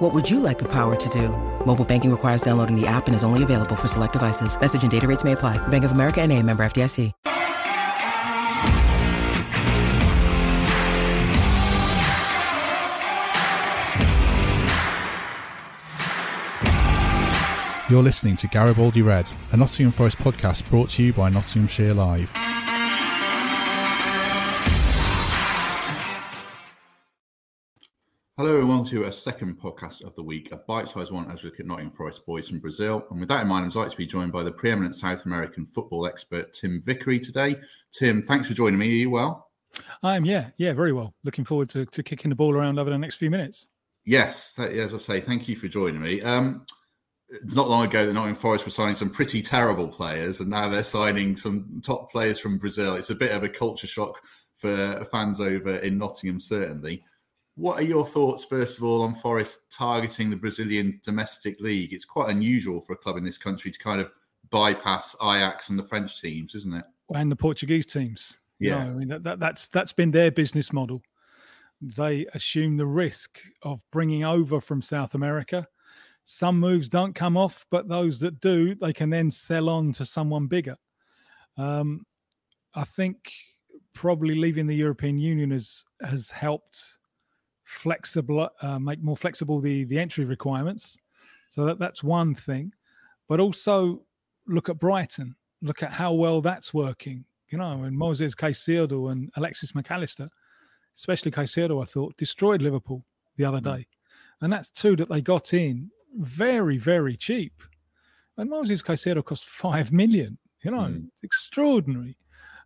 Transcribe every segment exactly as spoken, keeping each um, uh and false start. What would you like the power to do? Mobile banking requires downloading the app and is only available for select devices. Message and data rates may apply. Bank of America N A, member F D I C. You're listening to Garibaldi Red, a Nottingham Forest podcast brought to you by Nottinghamshire Live. Hello and welcome to a second podcast of the week, a bite-sized one as we look at Nottingham Forest boys from Brazil. And with that in mind, I'm delighted to be joined by the preeminent South American football expert, Tim Vickery, today. Tim, thanks for joining me. Are you well? I am, yeah. Yeah, very well. Looking forward to, to kicking the ball around over the next few minutes. Yes, that, as I say, thank you for joining me. Um, it's not long ago that Nottingham Forest were signing some pretty terrible players, and now they're signing some top players from Brazil. It's a bit of a culture shock for fans over in Nottingham, certainly. What are your thoughts, first of all, on Forest targeting the Brazilian domestic league? It's quite unusual for a club in this country to kind of bypass Ajax and the French teams, isn't it? And the Portuguese teams. Yeah. No, I mean, that, that, that's that's been their business model. They assume the risk of bringing over from South America. Some moves don't come off, but those that do, they can then sell on to someone bigger. Um, I think probably leaving the European Union has, has helped... flexible uh, make more flexible the the entry requirements, so that that's one thing. But also look at Brighton, look at how well that's working, you know. And Moses Caicedo and Alexis McAllister, especially Caicedo, I thought destroyed Liverpool the other day, and that's two that they got in very very cheap. And Moses Caicedo cost five million, you know. mm. It's extraordinary,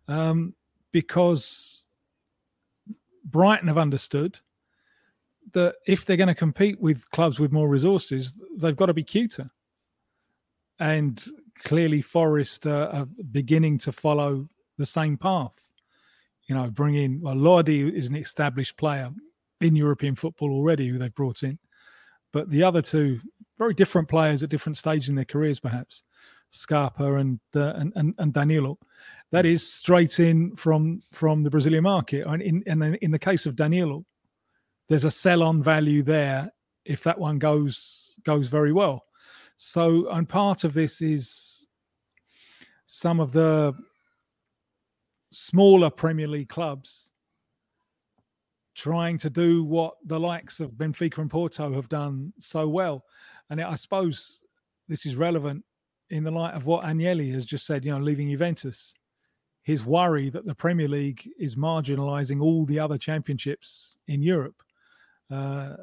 um, because Brighton have understood that if they're going to compete with clubs with more resources, they've got to be cuter. And clearly Forest uh, are beginning to follow the same path. You know, bring in, well, Lodi is an established player in European football already who they've brought in. But the other two, very different players at different stages in their careers perhaps, Scarpa and, uh, and, and, and Danilo. That is straight in from, from the Brazilian market. And in, and in the case of Danilo, there's a sell-on value there if that one goes goes very well. So, and part of this is some of the smaller Premier League clubs trying to do what the likes of Benfica and Porto have done so well. And I suppose this is relevant in the light of what Agnelli has just said, you know, leaving Juventus. His worry that the Premier League is marginalising all the other championships in Europe. Uh,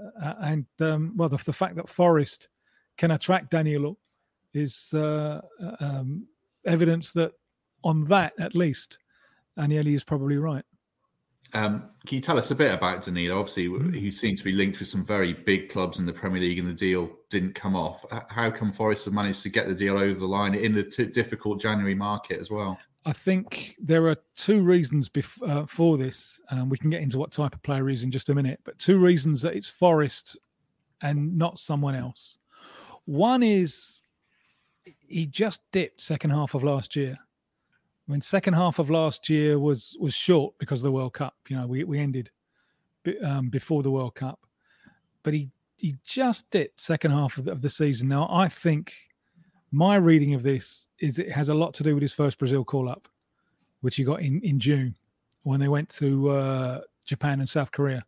and, um, well, the, the fact that Forest can attract Danilo is uh, um, evidence that, on that at least, Agnelli is probably right. Um, can you tell us a bit about Danilo? Obviously, mm-hmm. he seemed to be linked with some very big clubs in the Premier League and the deal didn't come off. How come Forest have managed to get the deal over the line in the t- difficult January market as well? I think there are two reasons bef- uh, for this. Um, we can get into what type of player is in just a minute, but two reasons that it's Forest and not someone else. One is he just dipped second half of last year. I mean, second half of last year was was short because of the World Cup. You know, we we ended b- um, before the World Cup, but he he just dipped second half of the, of the season. Now, I think. My reading of this is it has a lot to do with his first Brazil call-up, which he got in, in June when they went to uh, Japan and South Korea.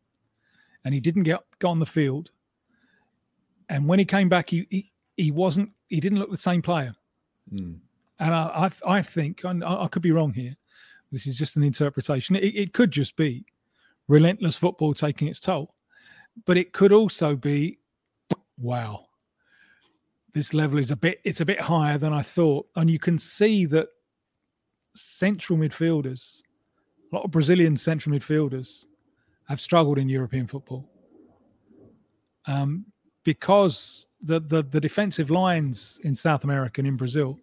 And he didn't get got on the field. And when he came back, he he, he wasn't he didn't look the same player. Mm. And I I, I think, and I, I could be wrong here, this is just an interpretation. It, it could just be relentless football taking its toll. But it could also be, wow. This level is a bit, it's a bit higher than I thought. And you can see that central midfielders, a lot of Brazilian central midfielders have struggled in European football um, because the, the, the defensive lines in South America and in Brazil,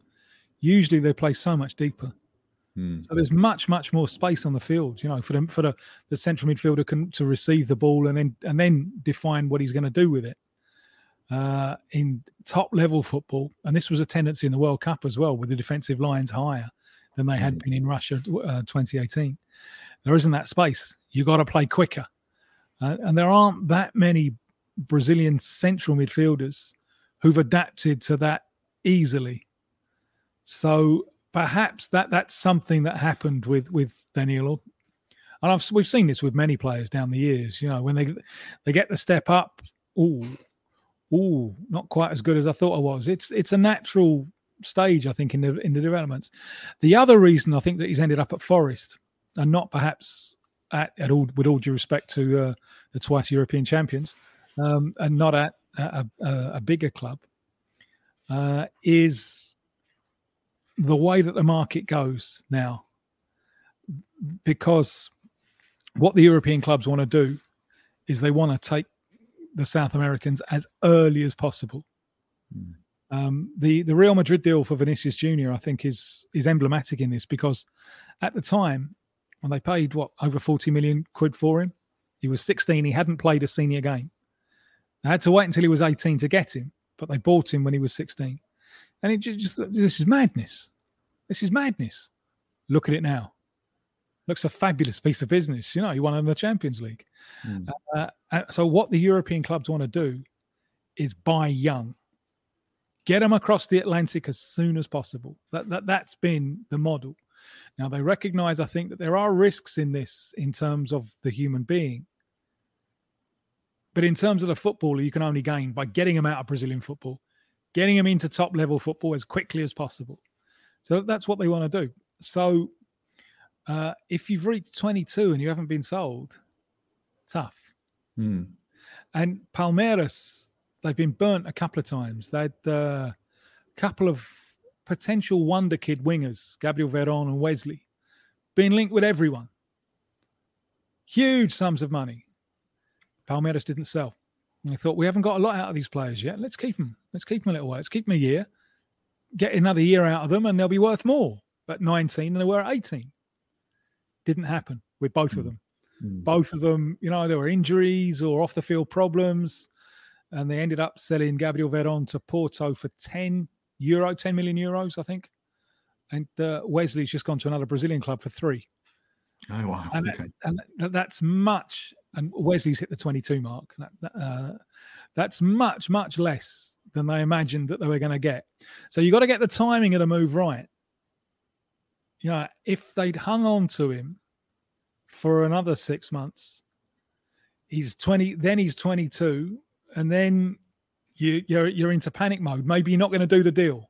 usually they play so much deeper. Mm. So there's much, much more space on the field, you know, for the, for the, the central midfielder can, to receive the ball and then and then define what he's going to do with it. Uh, in top-level football, and this was a tendency in the World Cup as well, with the defensive lines higher than they had been in Russia uh, twenty eighteen. There isn't that space. You've got to play quicker. Uh, and there aren't that many Brazilian central midfielders who've adapted to that easily. So perhaps that that's something that happened with, with Danilo. And I've, we've seen this with many players down the years. You know, when they they get the step up, ooh, Ooh, not quite as good as I thought I was. It's it's a natural stage, I think, in the in the developments. The other reason I think that he's ended up at Forest and not perhaps at, at all, with all due respect to uh, the twice European champions, um, and not at a, a, a bigger club, uh, is the way that the market goes now. Because what the European clubs want to do is they want to take the South Americans as early as possible. Mm. Um, the, the Real Madrid deal for Vinicius Junior, I think, is is emblematic in this, because at the time when they paid, what, over forty million quid for him, he was sixteen. He hadn't played a senior game. They had to wait until he was eighteen to get him, but they bought him when he was sixteen. And it just, this is madness. This is madness. Look at it now. Looks a fabulous piece of business. You know, he won in the Champions League. Mm. Uh, so what the European clubs want to do is buy young. Get them across the Atlantic as soon as possible. That, that, that's been the model. Now, they recognise, I think, that there are risks in this in terms of the human being. But in terms of the footballer, you can only gain by getting them out of Brazilian football, getting them into top-level football as quickly as possible. So that's what they want to do. So... Uh, if you've reached twenty-two and you haven't been sold, tough. Mm. And Palmeiras, they've been burnt a couple of times. They had a uh, couple of potential wonder kid wingers, Gabriel Verón and Wesley, been linked with everyone. Huge sums of money. Palmeiras didn't sell. And they thought, we haven't got a lot out of these players yet. Let's keep them. Let's keep them a little while. Let's keep them a year. Get another year out of them and they'll be worth more at nineteen than they were at eighteen. Didn't happen with both of them. Mm. Both of them, you know, there were injuries or off-the-field problems, and they ended up selling Gabriel Verón to Porto for ten euro, ten million euros, I think. And uh, Wesley's just gone to another Brazilian club for three. Oh, wow. And, okay. that, and that, that's much, and Wesley's hit the twenty-two mark. That, that, uh, that's much, much less than they imagined that they were going to get. So you've got to get the timing of the move right. You know, if they'd hung on to him for another six months, he's twenty, then he's twenty-two, and then you, you're you're into panic mode. Maybe you're not going to do the deal.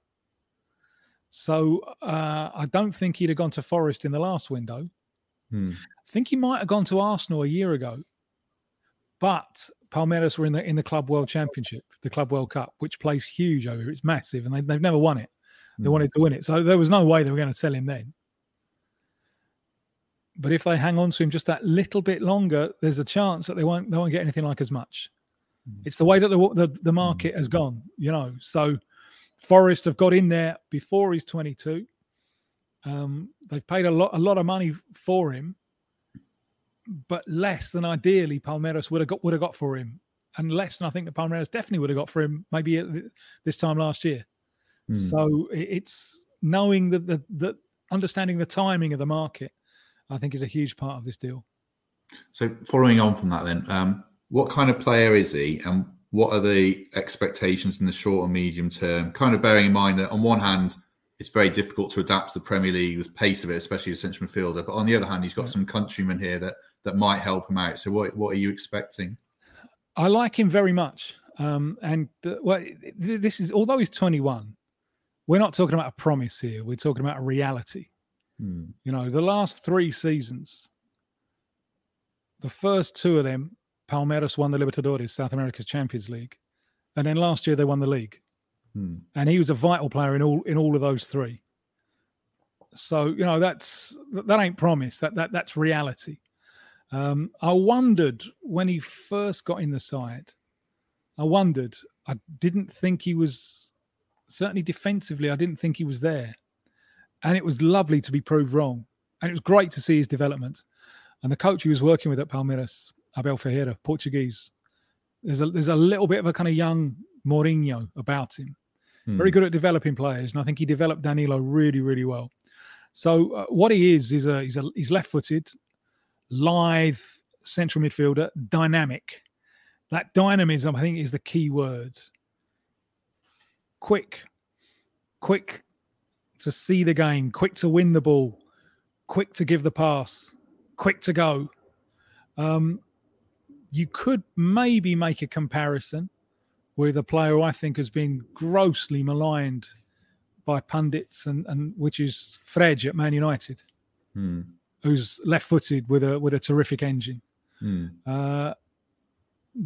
So uh, I don't think he'd have gone to Forest in the last window. Hmm. I think he might have gone to Arsenal a year ago, but Palmeiras were in the in the Club World Championship, the Club World Cup, which plays huge over here. It's massive, and they, they've never won it. They hmm. wanted to win it, so there was no way they were going to sell him then. But if they hang on to him just that little bit longer, there's a chance that they won't they won't get anything like as much. It's the way that the the, the market has gone, you know. So Forest have got in there before he's twenty-two. Um, they've paid a lot a lot of money for him, but less than ideally Palmeiras would have got would have got for him, and less than I think that Palmeiras definitely would have got for him maybe this time last year. Mm. So it's knowing that the, the understanding the timing of the market, I think, is a huge part of this deal. So following on from that then, um, what kind of player is he and what are the expectations in the short and medium term? Kind of bearing in mind that on one hand, it's very difficult to adapt to the Premier League, the pace of it, especially as a central midfielder. But on the other hand, he's got yeah. some countrymen here that, that might help him out. So what what are you expecting? I like him very much. Um, and uh, well, this is, although he's twenty-one, we're not talking about a promise here. We're talking about a reality. Mm. You know, the last three seasons, the first two of them, Palmeiras won the Libertadores, South America's Champions League. And then last year they won the league. Mm. And he was a vital player in all in all of those three. So, you know, that's that ain't promise. That that that's reality. Um, I wondered when he first got in the side, I wondered, I didn't think he was... Certainly defensively, I didn't think he was there. And it was lovely to be proved wrong. And it was great to see his development. And the coach he was working with at Palmeiras, Abel Ferreira, Portuguese, there's a there's a little bit of a kind of young Mourinho about him. Hmm. Very good at developing players. And I think he developed Danilo really, really well. So uh, what he is, is a, he's, a, he's left-footed, lithe central midfielder, dynamic. That dynamism, I think, is the key word. Quick. Quick to see the game. Quick to win the ball. Quick to give the pass. Quick to go. Um, you could maybe make a comparison with a player who I think has been grossly maligned by pundits, and, and which is Fred at Man United, hmm. who's left-footed with a with a terrific engine. Hmm. Uh,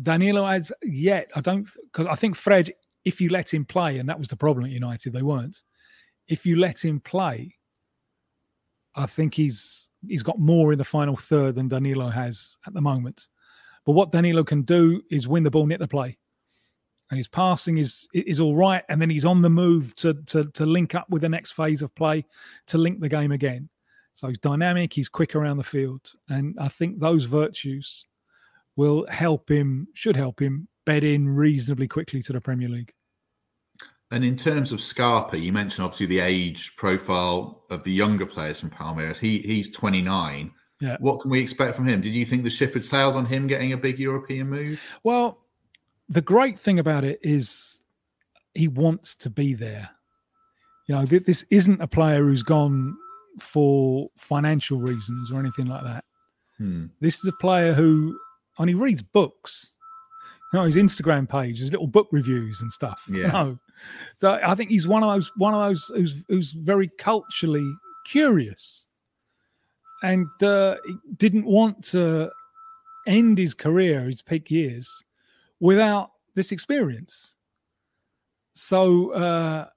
Danilo adds yet I don't because I think Fred, if you let him play, and that was the problem at United, they weren't. If you let him play, I think he's he's got more in the final third than Danilo has at the moment. But what Danilo can do is win the ball, knit the play. And his passing is is all right, and then he's on the move to to to link up with the next phase of play, to link the game again. So he's dynamic, he's quick around the field, and I think those virtues will help him, should help him bed in reasonably quickly to the Premier League. And in terms of Scarpa, you mentioned obviously the age profile of the younger players from Palmeiras. He he's twenty-nine. Yeah. What can we expect from him? Did you think the ship had sailed on him getting a big European move? Well, the great thing about it is he wants to be there. You know, this isn't a player who's gone for financial reasons or anything like that. Hmm. This is a player who, and he reads books. You know, his Instagram page, his little book reviews and stuff. Yeah. No. So I think he's one of those, one of those who's who's very culturally curious, and uh, didn't want to end his career, his peak years, without this experience. So uh,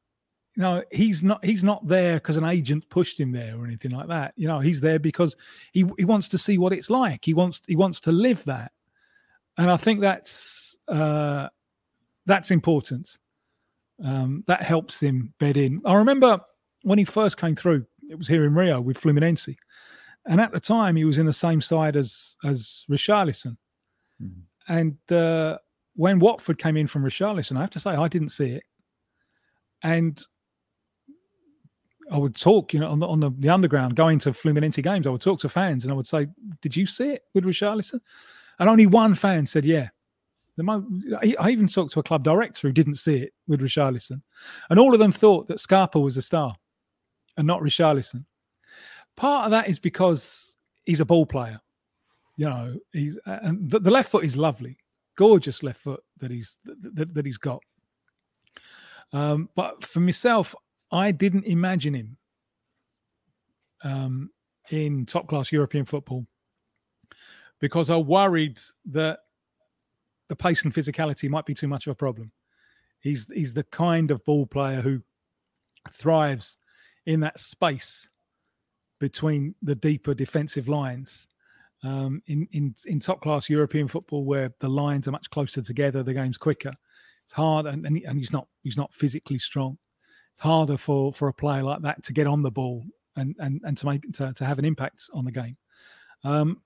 you know, he's not he's not there because an agent pushed him there or anything like that. You know, he's there because he he wants to see what it's like. He wants he wants to live that, and I think that's uh, that's important. Um, that helps him bed in. I remember when he first came through, it was here in Rio with Fluminense, and at the time he was in the same side as as Richarlison, mm-hmm. and. Uh, When Watford came in from Richarlison, I have to say I didn't see it. And I would talk, you know, on the, on the, the underground, going to Fluminense games, I would talk to fans and I would say, did you see it with Richarlison? And only one fan said, yeah. The mo- I even talked to a club director who didn't see it with Richarlison. And all of them thought that Scarpa was the star and not Richarlison. Part of that is because he's a ball player. You know, he's and the, the left foot is lovely. Gorgeous left foot that he's that, that he's got. Um, but for myself, I didn't imagine him um, in top-class European football because I worried that the pace and physicality might be too much of a problem. He's he's the kind of ball player who thrives in that space between the deeper defensive lines. Um, in, in, in top-class European football, where the lines are much closer together, the game's quicker. It's hard, and, and, he, and he's not he's not physically strong. It's harder for, for a player like that to get on the ball and and, and to make to, to have an impact on the game. Um,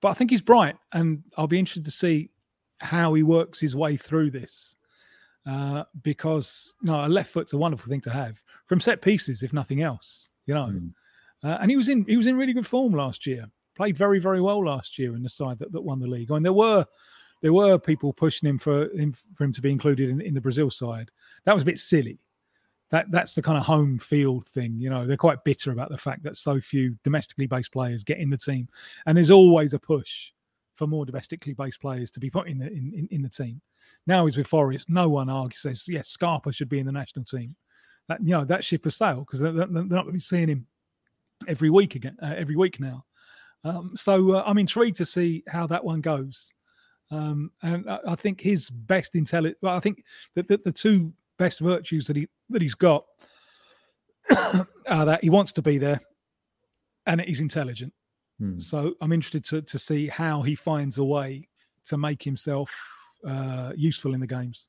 but I think he's bright, and I'll be interested to see how he works his way through this, uh, because you know, a left foot's a wonderful thing to have from set pieces, if nothing else. You know, mm. uh, and he was in he was in really good form last year. Played very, very well last year in the side that, that won the league. I mean, there were there were people pushing him for him, for him to be included in, in the Brazil side. That was a bit silly. That That's the kind of home field thing. You know, they're quite bitter about the fact that so few domestically based players get in the team. And there's always a push for more domestically based players to be put in the, in, in, in the team. Now he's with Forest. No one argues, says, yes, Scarpa should be in the national team. That, you know, that ship has sailed because they're, they're not going to be seeing him every week again, uh, every week now. Um, so uh, I'm intrigued to see how that one goes. Um, and I, I think his best intelligence, well, I think that the, the two best virtues that, he, that he's got are that he wants to be there and he's intelligent. Hmm. So I'm interested to, to see how he finds a way to make himself uh, useful in the games.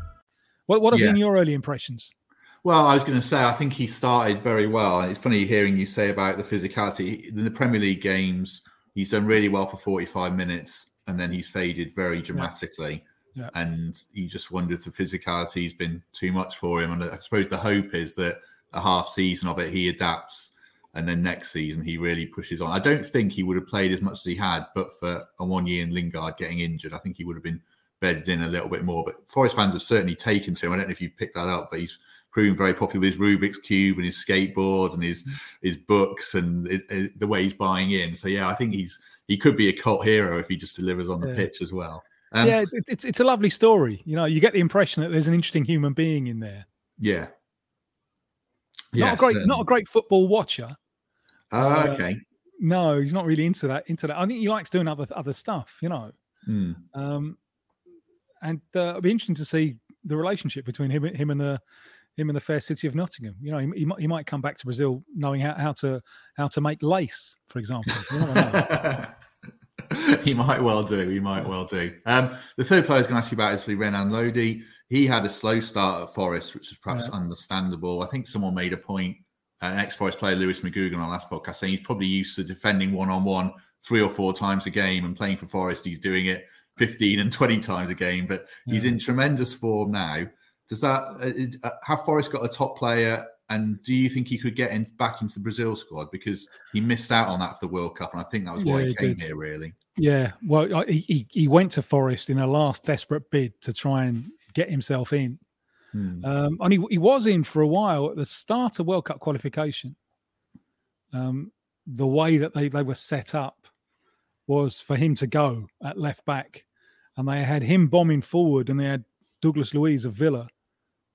What, what have yeah. been your early impressions? Well, I was going to say, I think he started very well. It's funny hearing you say about the physicality. In the Premier League games, he's done really well for forty-five minutes, and then he's faded very dramatically. Yeah. Yeah. And you just wonder if the physicality has been too much for him. And I suppose the hope is that a half season of it, he adapts, and then next season he really pushes on. I don't think he would have played as much as he had, but for a one year in Lingard getting injured, I think he would have been bedded in a little bit more. But Forest fans have certainly taken to him. I don't know if you picked that up, but he's proven very popular with his Rubik's Cube and his skateboard and his his books and it, it, the way he's buying in. So yeah, I think he's he could be a cult hero if he just delivers on the yeah. pitch as well. Um, yeah, it's, it's it's a lovely story. You know, you get the impression that there's an interesting human being in there. Yeah. Not yes, a great, um, not a great football watcher. Oh, uh, okay. No, he's not really into that. Into that, I think he likes doing other other stuff. You know, mm. um, and uh, it'll be interesting to see the relationship between him, him and the, him and the fair city of Nottingham. You know, he, he might he might come back to Brazil knowing how, how to how to make lace, for example. You never know. He might well do. He might well do. Um, the third player I was going to ask you about is Renan Lodi. He had a slow start at Forest, which is perhaps yeah. understandable. I think someone made a point, an ex-Forest player, Lewis McGugan, on last podcast, saying he's probably used to defending one-on-one three or four times a game, and playing for Forest, he's doing it fifteen and twenty times a game. But yeah. he's in tremendous form now. Does that uh, have Forest got a top player? And do you think he could get in, back into the Brazil squad? Because he missed out on that for the World Cup. And I think that was why yeah, he, he came did. here, really. Yeah. Well, he, he went to Forest in a last desperate bid to try and get himself in. Hmm. Um, and he, he was in for a while at the start of World Cup qualification. Um, the way that they, they were set up was for him to go at left back. And they had him bombing forward, and they had Douglas Luiz of Villa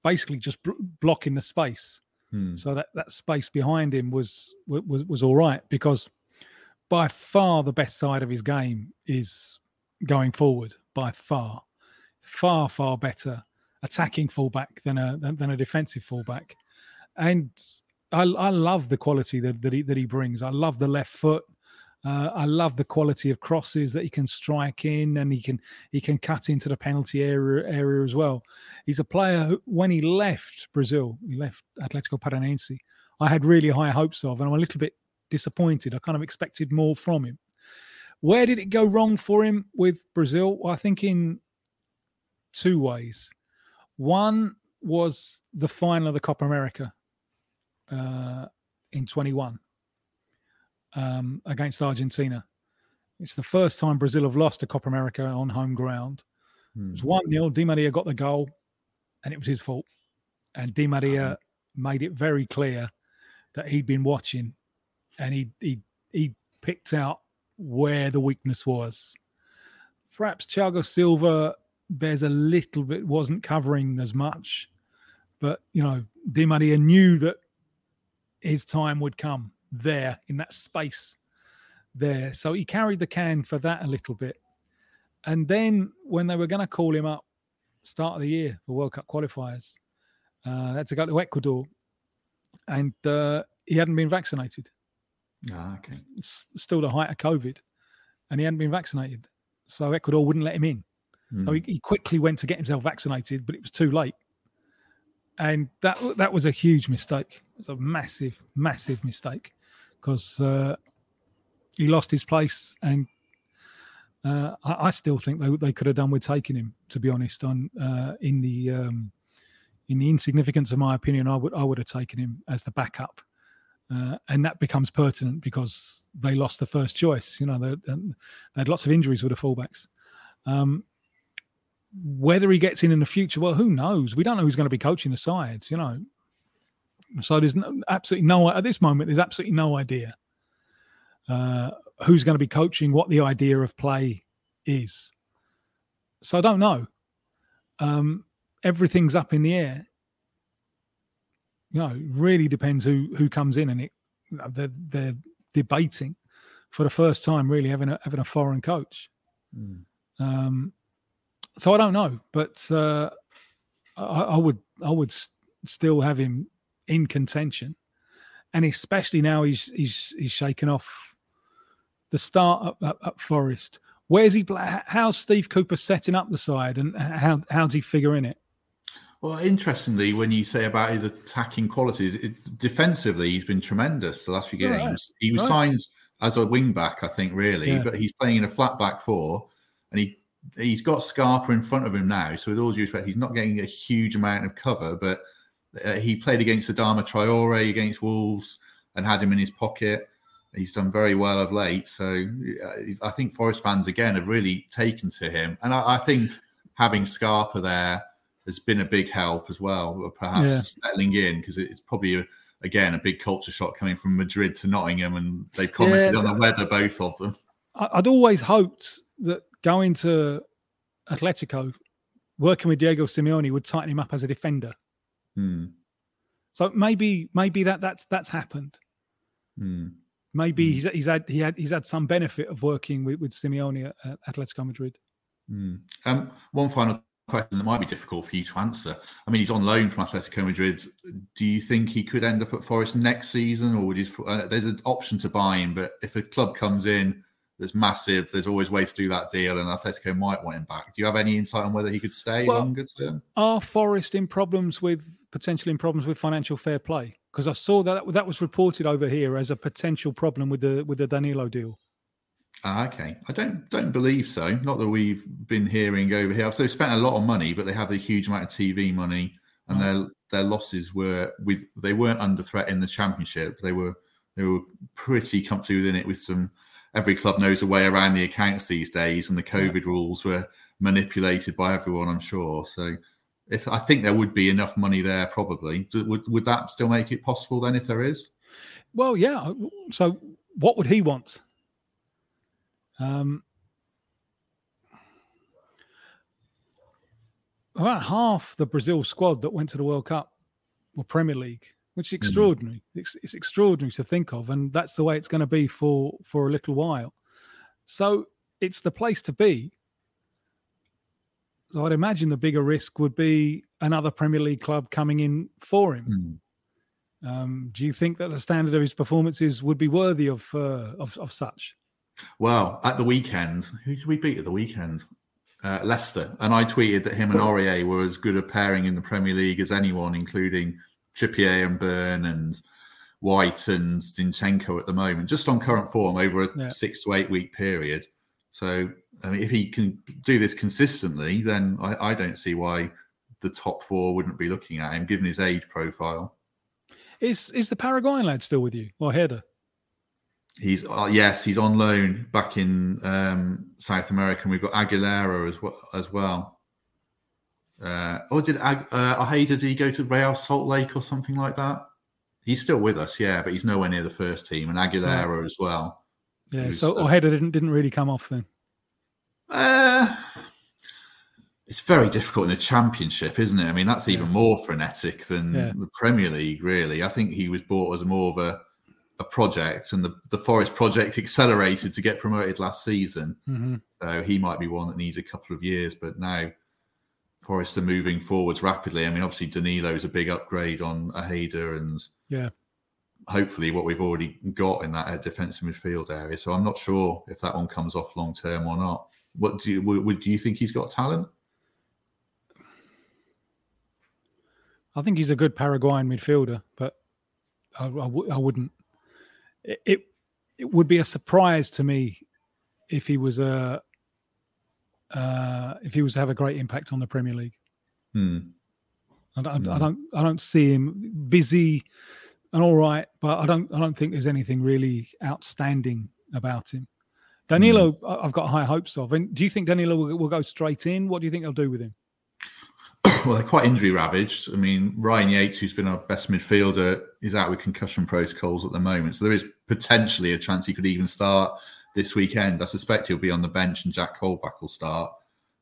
basically just bl- blocking the space. Hmm. So that, that space behind him was, was was all right, because by far the best side of his game is going forward. By far, far far better attacking fullback than a than, than a defensive fullback. And I, I love the quality that that he, that he brings. I love the left foot. Uh, I love the quality of crosses that he can strike in, and he can he can cut into the penalty area area as well. He's a player who, when he left Brazil, he left Atlético Paranaense, I had really high hopes of, and I'm a little bit disappointed. I kind of expected more from him. Where did it go wrong for him with Brazil? Well, I think in two ways. One was the final of the Copa America uh, in twenty-one. Um, against Argentina. It's the first time Brazil have lost to Copa America on home ground. Mm. It was one nil. Di Maria got the goal, and it was his fault. And Di Maria um, made it very clear that he'd been watching, and he he he picked out where the weakness was. Perhaps Thiago Silva bears a little bit, wasn't covering as much, but you know, Di Maria knew that his time would come there in that space there, so he carried the can for that a little bit. And then when they were going to call him up start of the year for World Cup qualifiers, uh they had to go to Ecuador, and uh he hadn't been vaccinated. Ah, okay. S- still the height of COVID, and he hadn't been vaccinated, so Ecuador wouldn't let him in. Mm. So he, he quickly went to get himself vaccinated, but it was too late. And that that was a huge mistake. It was a massive, massive mistake, because uh, he lost his place. And uh, I, I still think they they could have done with taking him, to be honest. On uh, in the um, in the insignificance of my opinion, I would I would have taken him as the backup, uh, and that becomes pertinent because they lost the first choice. You know, they, they had lots of injuries with the fullbacks. Um, Whether he gets in in the future, well, who knows? We don't know who's going to be coaching the sides, you know. So there's no, absolutely no, at this moment, there's absolutely no idea uh, who's going to be coaching, what the idea of play is. So I don't know. Um, everything's up in the air. you know, really depends who who comes in, and it they're, they're debating for the first time really having a having a foreign coach. Mm. Um, so I don't know, but uh, I, I would I would st- still have him in contention, and especially now he's he's he's shaken off the start at, at, at Forest. Where's he? How's Steve Cooper setting up the side, and how how's he figuring it? Well, interestingly, when you say about his attacking qualities, it's defensively he's been tremendous the last few games. Right. He was right. signed as a wing back, I think, really, yeah. but he's playing in a flat back four, and he he's got Scarpa in front of him now. So with all due respect, he's not getting a huge amount of cover, but uh, he played against Adama Traore against Wolves and had him in his pocket. He's done very well of late. So I think Forest fans, again, have really taken to him. And I, I think having Scarpa there has been a big help as well, perhaps yeah. settling in, because it's probably, a, again, a big culture shock coming from Madrid to Nottingham, and they've commented yeah, on the weather, both of them. I'd always hoped that going to Atletico, working with Diego Simeone would tighten him up as a defender. Hmm. So maybe maybe that that's that's happened. Hmm. Maybe he's, he's had he had he's had some benefit of working with, with Simeone at Atletico Madrid. Mm. Um, one final question that might be difficult for you to answer. I mean, he's on loan from Atletico Madrid. Do you think he could end up at Forest next season, or would you, uh, there's an option to buy him? But if a club comes in that's massive, there's always ways to do that deal, and Atletico might want him back. Do you have any insight on whether he could stay well, longer term? Are Forest in problems with potentially in problems with financial fair play? Because I saw that that was reported over here as a potential problem with the with the Danilo deal. Ah, okay. I don't don't believe so. Not that we've been hearing over here. So they spent a lot of money, but they have a huge amount of T V money, and oh. their their losses were with they weren't under threat in the Championship. They were they were pretty comfortably within it. With some, every club knows a way around the accounts these days, and the COVID yeah. rules were manipulated by everyone, I'm sure. So. If I think there would be enough money there, probably would would that still make it possible then? If there is, well, yeah. So, what would he want? Um, about half the Brazil squad that went to the World Cup or Premier League, which is extraordinary. Mm. It's, it's extraordinary to think of, and that's the way it's going to be for for a little while. So, it's the place to be. So I'd imagine the bigger risk would be another Premier League club coming in for him. Mm. Um, do you think that the standard of his performances would be worthy of, uh, of of such? Well, at the weekend, who did we beat at the weekend? Uh, Leicester. And I tweeted that him and Aurier were as good a pairing in the Premier League as anyone, including Trippier and Byrne and White and Zinchenko at the moment, just on current form over a yeah. six to eight week period. So, I mean, if he can do this consistently, then I, I don't see why the top four wouldn't be looking at him, given his age profile. Is is the Paraguayan lad still with you, Ojeda? He's uh, yes, he's on loan back in um, South America. And we've got Aguilera as well. As well. Uh, or did Ag- uh, Ojeda? Did he go to Real Salt Lake or something like that? He's still with us, yeah, but he's nowhere near the first team, and Aguilera yeah. as well. Yeah, so Ojeda didn't didn't really come off then. Uh, it's very difficult in the Championship, isn't it? I mean, that's even yeah. more frenetic than yeah. the Premier League, really. I think he was bought as more of a, a project, and the, the Forest project accelerated to get promoted last season. Mm-hmm. So he might be one that needs a couple of years, but now Forest are moving forwards rapidly. I mean, obviously Danilo is a big upgrade on Ojeda, and yeah. hopefully what we've already got in that defensive midfield area. So I'm not sure if that one comes off long term or not. What do you, would do you think he's got talent? I think he's a good Paraguayan midfielder, but I, I, w- I wouldn't. It, it it would be a surprise to me if he was a uh, if he was to have a great impact on the Premier League. Hmm. I, I, no. I don't I don't see him busy. And all right, but I don't. I don't think there's anything really outstanding about him. Danilo, mm. I've got high hopes of. And do you think Danilo will, will go straight in? What do you think they'll do with him? Well, they're quite injury ravaged. I mean, Ryan Yates, who's been our best midfielder, is out with concussion protocols at the moment. So there is potentially a chance he could even start this weekend. I suspect he'll be on the bench, and Jack Colback will start.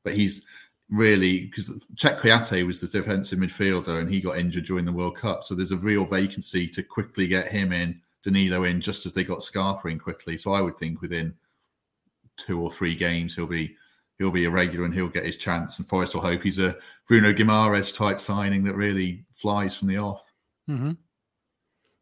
But he's really, because Czech Kwiatkowski was the defensive midfielder and he got injured during the World Cup. So there's a real vacancy to quickly get him in, Danilo in, just as they got Scarpa in quickly. So I would think within two or three games, he'll be he'll be a regular and he'll get his chance. And Forest will hope he's a Bruno Guimaraes type signing that really flies from the off. Mm-hmm.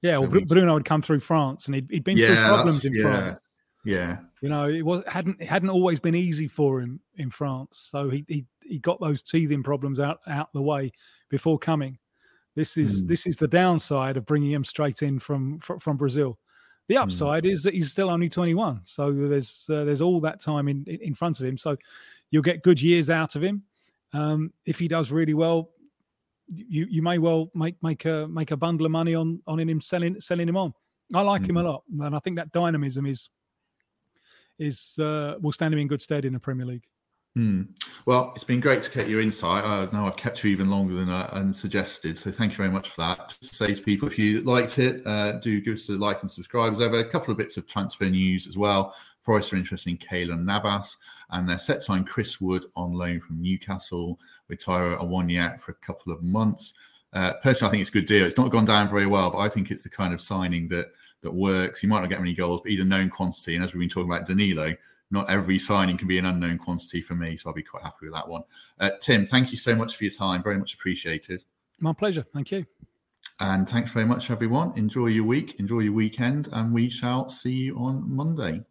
Yeah, so well, Br- Bruno had come through France and he'd, he'd been yeah, through problems in yeah, France. Yeah. You know, it, was, it, hadn't, it hadn't always been easy for him in France. So he he, he got those teething problems out, out the way before coming. This is mm. this is the downside of bringing him straight in from from, from Brazil. The upside mm. is that he's still only twenty-one, so there's uh, there's all that time in in front of him. So you'll get good years out of him. Um, if he does really well, you you may well make make a make a bundle of money on on him selling selling him on. I like mm. him a lot, and I think that dynamism is is uh, will stand him in good stead in the Premier League. Mm. Well, it's been great to get your insight. I know I've kept you even longer than I and suggested, so thank you very much for that. Just say to people, if you liked it, uh, do give us a like and subscribe. There's over a couple of bits of transfer news as well. Forest are interested in Kalen Navas, and they're set to sign Chris Wood on loan from Newcastle with Tyro a one year for a couple of months. Uh, personally, I think it's a good deal. It's not gone down very well, but I think it's the kind of signing that that works. You might not get many goals, but he's a known quantity, and as we've been talking about Danilo, not every signing can be an unknown quantity for me, so I'll be quite happy with that one. Uh, Tim, thank you so much for your time. Very much appreciated. My pleasure. Thank you. And thanks very much, everyone. Enjoy your week. Enjoy your weekend. And we shall see you on Monday.